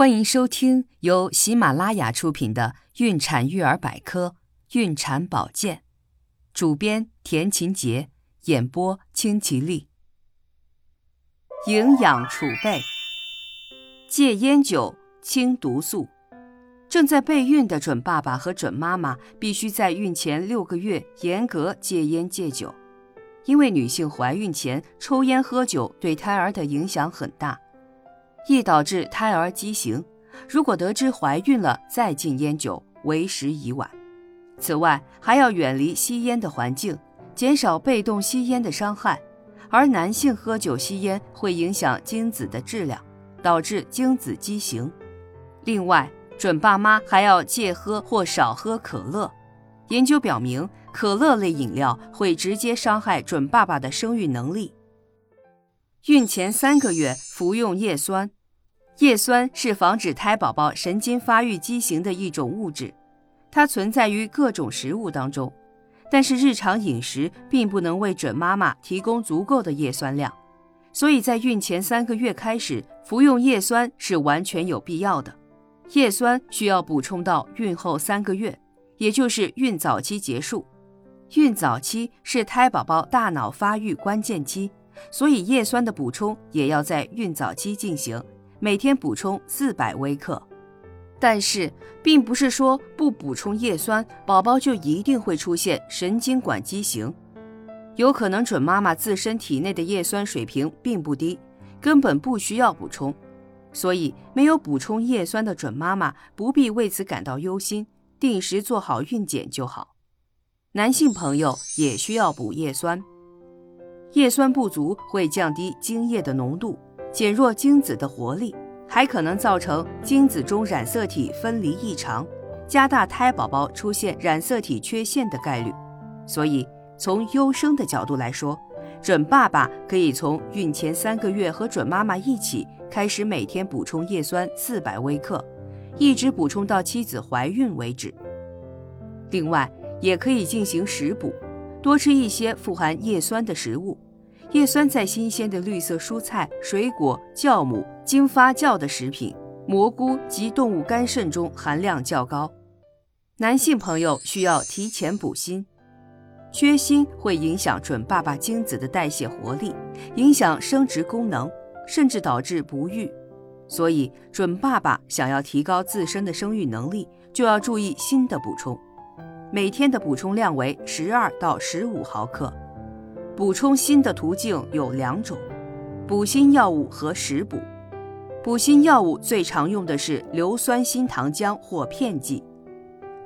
欢迎收听由喜马拉雅出品的孕产育儿百科孕产保健，主编田勤杰，演播清吉丽。营养储备，戒烟酒，清毒素。正在备孕的准爸爸和准妈妈必须在孕前6个月严格戒烟戒酒，因为女性怀孕前抽烟喝酒对胎儿的影响很大，易导致胎儿畸形，如果得知怀孕了再禁烟酒，为时已晚。此外，还要远离吸烟的环境，减少被动吸烟的伤害。而男性喝酒吸烟会影响精子的质量，导致精子畸形。另外，准爸妈还要戒喝或少喝可乐。研究表明，可乐类饮料会直接伤害准爸爸的生育能力。孕前3个月服用叶酸。叶酸是防止胎宝宝神经发育畸形的一种物质，它存在于各种食物当中，但是日常饮食并不能为准妈妈提供足够的叶酸量，所以在孕前3个月开始服用叶酸是完全有必要的。叶酸需要补充到孕后3个月，也就是孕早期结束。孕早期是胎宝宝大脑发育关键期，所以叶酸的补充也要在孕早期进行，每天补充400微克。但是并不是说不补充叶酸，宝宝就一定会出现神经管畸形。有可能准妈妈自身体内的叶酸水平并不低，根本不需要补充，所以没有补充叶酸的准妈妈不必为此感到忧心，定时做好孕检就好。男性朋友也需要补叶酸。叶酸不足会降低精液的浓度，减弱精子的活力，还可能造成精子中染色体分离异常，加大胎宝宝出现染色体缺陷的概率。所以从优生的角度来说，准爸爸可以从孕前3个月和准妈妈一起开始每天补充叶酸400微克，一直补充到妻子怀孕为止。另外，也可以进行食补，多吃一些富含叶酸的食物。叶酸在新鲜的绿色蔬菜、水果、酵母、经发酵的食品、蘑菇及动物肝肾中含量较高。男性朋友需要提前补锌。缺锌会影响准爸爸精子的代谢活力，影响生殖功能，甚至导致不育。所以准爸爸想要提高自身的生育能力，就要注意锌的补充。每天的补充量为12到15毫克。补充锌的途径有2种，补锌药物和食补。补锌药物最常用的是硫酸锌糖浆或片剂，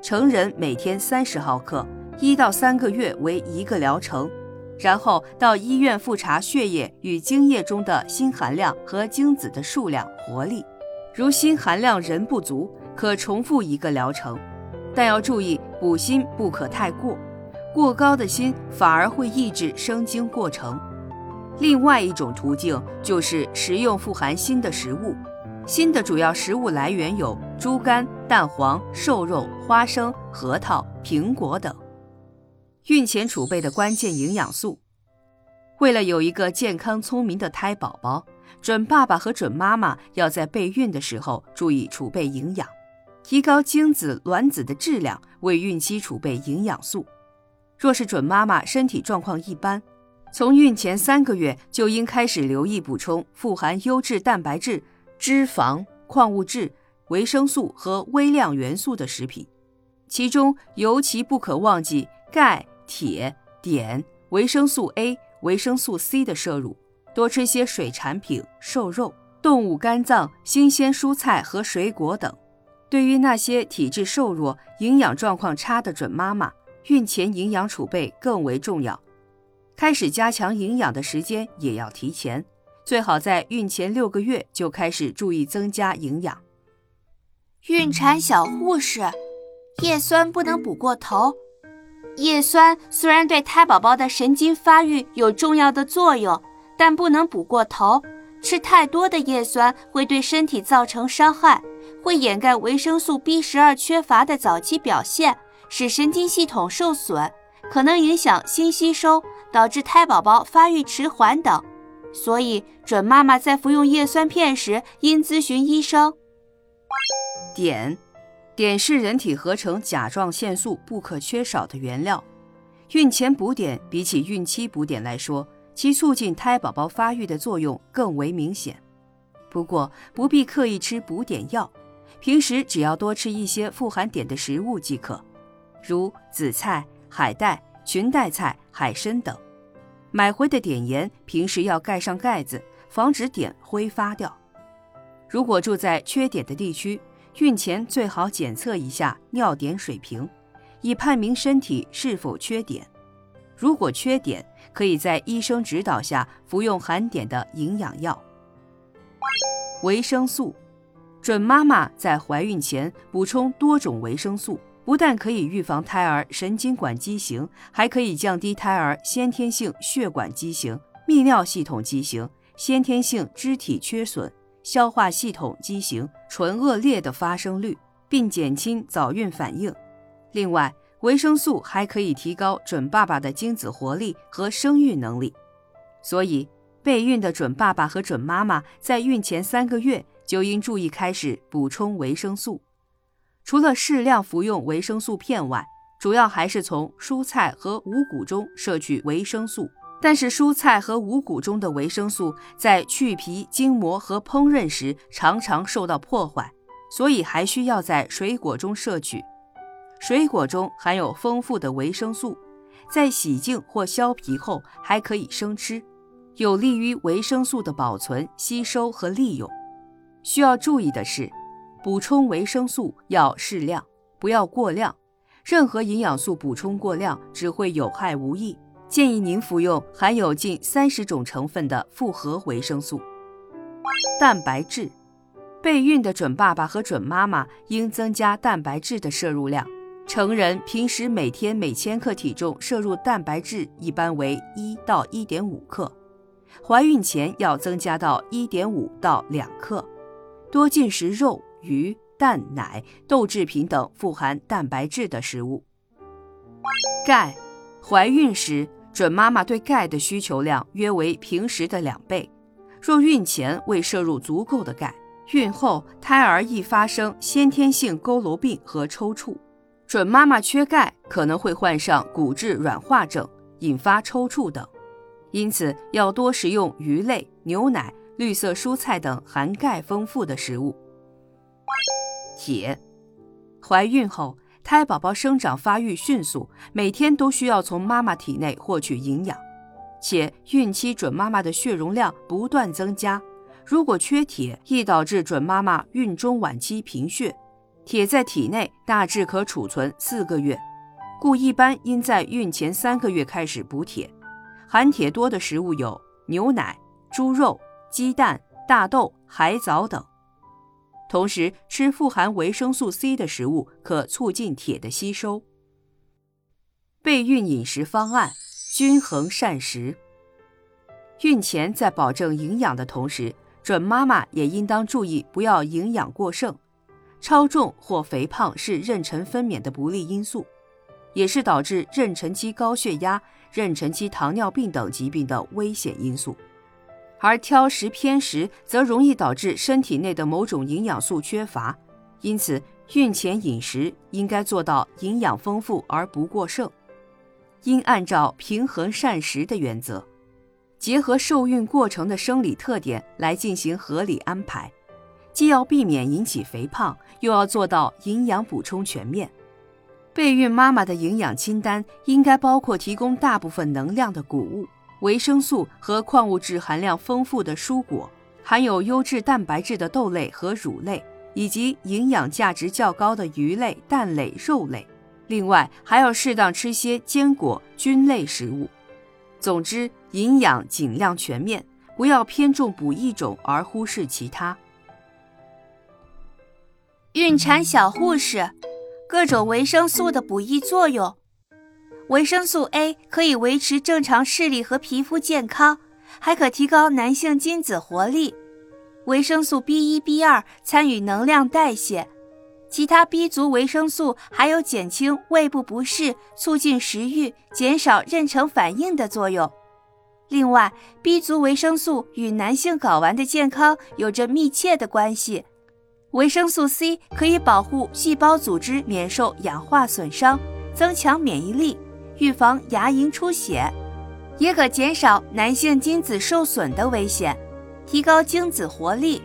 成人每天30毫克，1到3个月为1个疗程，然后到医院复查血液与精液中的锌含量和精子的数量、活力。如锌含量仍不足，可重复1个疗程。但要注意，补锌不可太过，过高的锌反而会抑制生精过程。另外一种途径就是食用富含锌的食物。锌的主要食物来源有猪肝、蛋黄、瘦肉、花生、核桃、苹果等。孕前储备的关键营养素。为了有一个健康聪明的胎宝宝，准爸爸和准妈妈要在备孕的时候注意储备营养，提高精子、卵子的质量，为孕期储备营养素。若是准妈妈身体状况一般，从孕前3个月就应开始留意补充富含优质蛋白质、脂肪、矿物质、维生素和微量元素的食品，其中尤其不可忘记钙、铁、碘、维生素 A、维生素 C 的摄入，多吃些水产品、瘦肉、动物肝脏、新鲜蔬菜和水果等。对于那些体质瘦弱、营养状况差的准妈妈，孕前营养储备更为重要。开始加强营养的时间也要提前，最好在孕前6个月就开始注意增加营养。孕产小护士，叶酸不能补过头。叶酸虽然对胎宝宝的神经发育有重要的作用，但不能补过头，吃太多的叶酸会对身体造成伤害，会掩盖维生素 B12 缺乏的早期表现，使神经系统受损，可能影响锌吸收，导致胎宝宝发育迟缓等。所以准妈妈在服用叶酸片时应咨询医生。碘，碘是人体合成甲状腺素不可缺少的原料。孕前补碘比起孕期补碘来说，其促进胎宝宝发育的作用更为明显。不过不必刻意吃补碘药，平时只要多吃一些富含碘的食物即可，如紫菜、海带、裙带菜、海参等。买回的碘盐平时要盖上盖子，防止碘挥发掉。如果住在缺碘的地区，孕前最好检测一下尿碘水平，以判明身体是否缺碘。如果缺碘，可以在医生指导下服用含碘的营养药。维生素，准妈妈在怀孕前补充多种维生素，不但可以预防胎儿神经管畸形，还可以降低胎儿先天性血管畸形、泌尿系统畸形、先天性肢体缺损、消化系统畸形、唇腭裂的发生率，并减轻早孕反应。另外，维生素还可以提高准爸爸的精子活力和生育能力。所以，备孕的准爸爸和准妈妈在孕前3个月就应注意开始补充维生素。除了适量服用维生素片外，主要还是从蔬菜和五谷中摄取维生素。但是蔬菜和五谷中的维生素在去皮、筋膜和烹饪时常常受到破坏，所以还需要在水果中摄取。水果中含有丰富的维生素，在洗净或削皮后还可以生吃，有利于维生素的保存、吸收和利用。需要注意的是，补充维生素要适量，不要过量。任何营养素补充过量只会有害无益。建议您服用含有近30种成分的复合维生素。蛋白质，备孕的准爸爸和准妈妈应增加蛋白质的摄入量。成人平时每天每千克体重摄入蛋白质一般为1到1.5克，怀孕前要增加到1.5到2克。多进食肉、鱼、蛋、奶、豆制品等富含蛋白质的食物。钙，怀孕时，准妈妈对钙的需求量约为平时的2倍。若孕前未摄入足够的钙，孕后胎儿易发生先天性佝偻病和抽搐。准妈妈缺钙可能会患上骨质软化症，引发抽搐等。因此，要多食用鱼类、牛奶、绿色蔬菜等含钙丰富的食物。铁，怀孕后，胎宝宝生长发育迅速，每天都需要从妈妈体内获取营养，且孕期准妈妈的血容量不断增加。如果缺铁，易导致准妈妈孕中晚期贫血。铁在体内大致可储存4个月，故一般应在孕前3个月开始补铁。含铁多的食物有牛奶、猪肉、鸡蛋、大豆、海藻等。同时，吃富含维生素 C 的食物可促进铁的吸收。备孕饮食方案，均衡膳食。孕前在保证营养的同时，准妈妈也应当注意不要营养过剩。超重或肥胖是妊娠分娩的不利因素，也是导致妊娠期高血压、妊娠期糖尿病等疾病的危险因素。而挑食偏食则容易导致身体内的某种营养素缺乏，因此孕前饮食应该做到营养丰富而不过剩，应按照平衡膳食的原则，结合受孕过程的生理特点来进行合理安排，既要避免引起肥胖，又要做到营养补充全面。备孕妈妈的营养清单应该包括提供大部分能量的谷物、维生素和矿物质含量丰富的蔬果，含有优质蛋白质的豆类和乳类，以及营养价值较高的鱼类、蛋类、肉类。另外，还要适当吃些坚果、菌类食物。总之，营养尽量全面，不要偏重补一种而忽视其他。孕产小护士，各种维生素的补益作用。维生素 A 可以维持正常视力和皮肤健康，还可提高男性精子活力。维生素 B1、B2 参与能量代谢，其他 B 族维生素还有减轻胃部不适、促进食欲、减少妊娠反应的作用。另外， B 族维生素与男性睾丸的健康有着密切的关系。维生素 C 可以保护细胞组织免受氧化损伤，增强免疫力，预防牙龈出血，也可减少男性精子受损的危险，提高精子活力。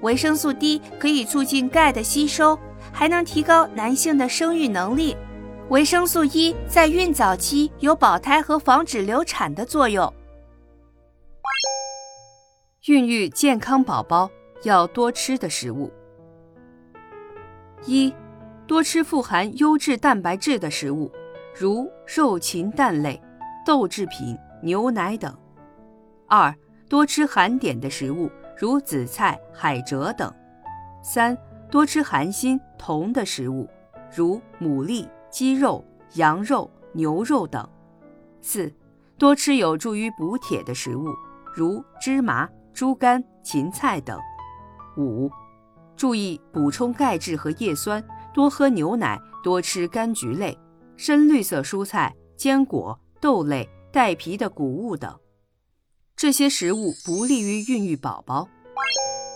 维生素 D 可以促进钙的吸收，还能提高男性的生育能力。维生素 E 在孕早期有保胎和防止流产的作用。孕育健康宝宝要多吃的食物。1. 多吃富含优质蛋白质的食物，如肉禽蛋类、豆制品、牛奶等。2. 多吃含碘的食物，如紫菜、海蜇等。3. 多吃含锌、铜的食物，如牡蛎、鸡肉、羊肉、牛肉等。4. 多吃有助于补铁的食物，如芝麻、猪肝、芹菜等。5. 注意补充钙质和叶酸，多喝牛奶，多吃柑橘类、深绿色蔬菜、坚果、豆类、带皮的谷物等。这些食物不利于孕育宝宝。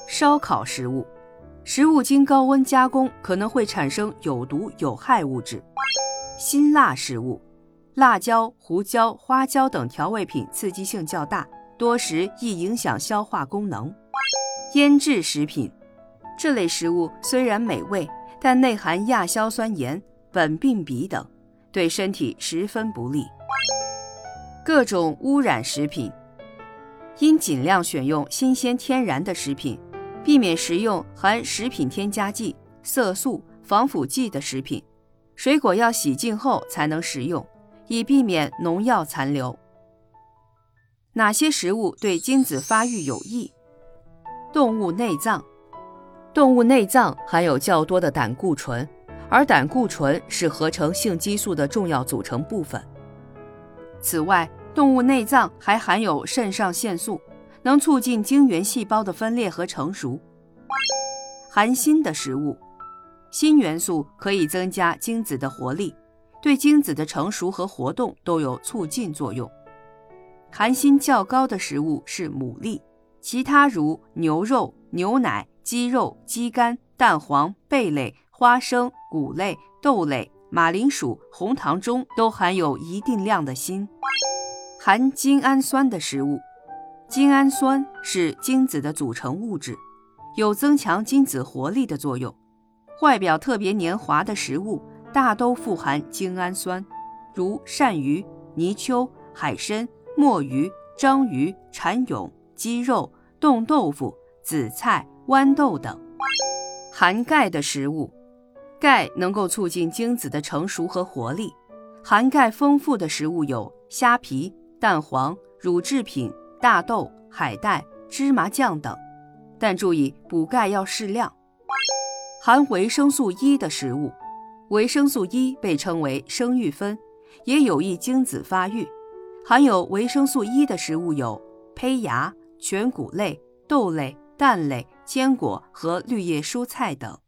烧烤食物，食物经高温加工可能会产生有毒有害物质。辛辣食物，辣椒、胡椒、花椒等调味品刺激性较大，多食易影响消化功能。腌制食品，这类食物虽然美味，但内含亚硝酸盐、苯并芘等，对身体十分不利。各种污染食品，应尽量选用新鲜天然的食品，避免食用含食品添加剂、色素、防腐剂的食品。水果要洗净后才能食用，以避免农药残留。哪些食物对精子发育有益？动物内脏，动物内脏含有较多的胆固醇，而胆固醇是合成性激素的重要组成部分。此外，动物内脏还含有肾上腺素，能促进精原细胞的分裂和成熟。含锌的食物，锌元素可以增加精子的活力，对精子的成熟和活动都有促进作用。含锌较高的食物是牡蛎，其他如牛肉、牛奶、鸡肉、鸡肝、蛋黄、贝类、花生、谷类、豆类、马铃薯、红糖中都含有一定量的锌。含精氨酸的食物，精氨酸是精子的组成物质，有增强精子活力的作用。外表特别黏滑的食物大都富含精氨酸，如鳝鱼、泥鳅、海参、墨鱼、章鱼、蚕蛹、鸡肉、冻豆腐、紫菜、豌豆等。含钙的食物，钙能够促进精子的成熟和活力。含钙丰富的食物有虾皮、蛋黄、乳制品、大豆、海带、芝麻酱等，但注意补钙要适量。含维生素 E 的食物，维生素 E 被称为生育酚，也有益精子发育。含有维生素 E 的食物有胚芽、全谷类、豆类、蛋类、坚果和绿叶蔬菜等。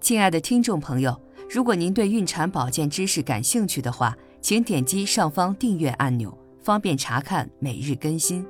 亲爱的听众朋友，如果您对孕产保健知识感兴趣的话，请点击上方订阅按钮，方便查看每日更新。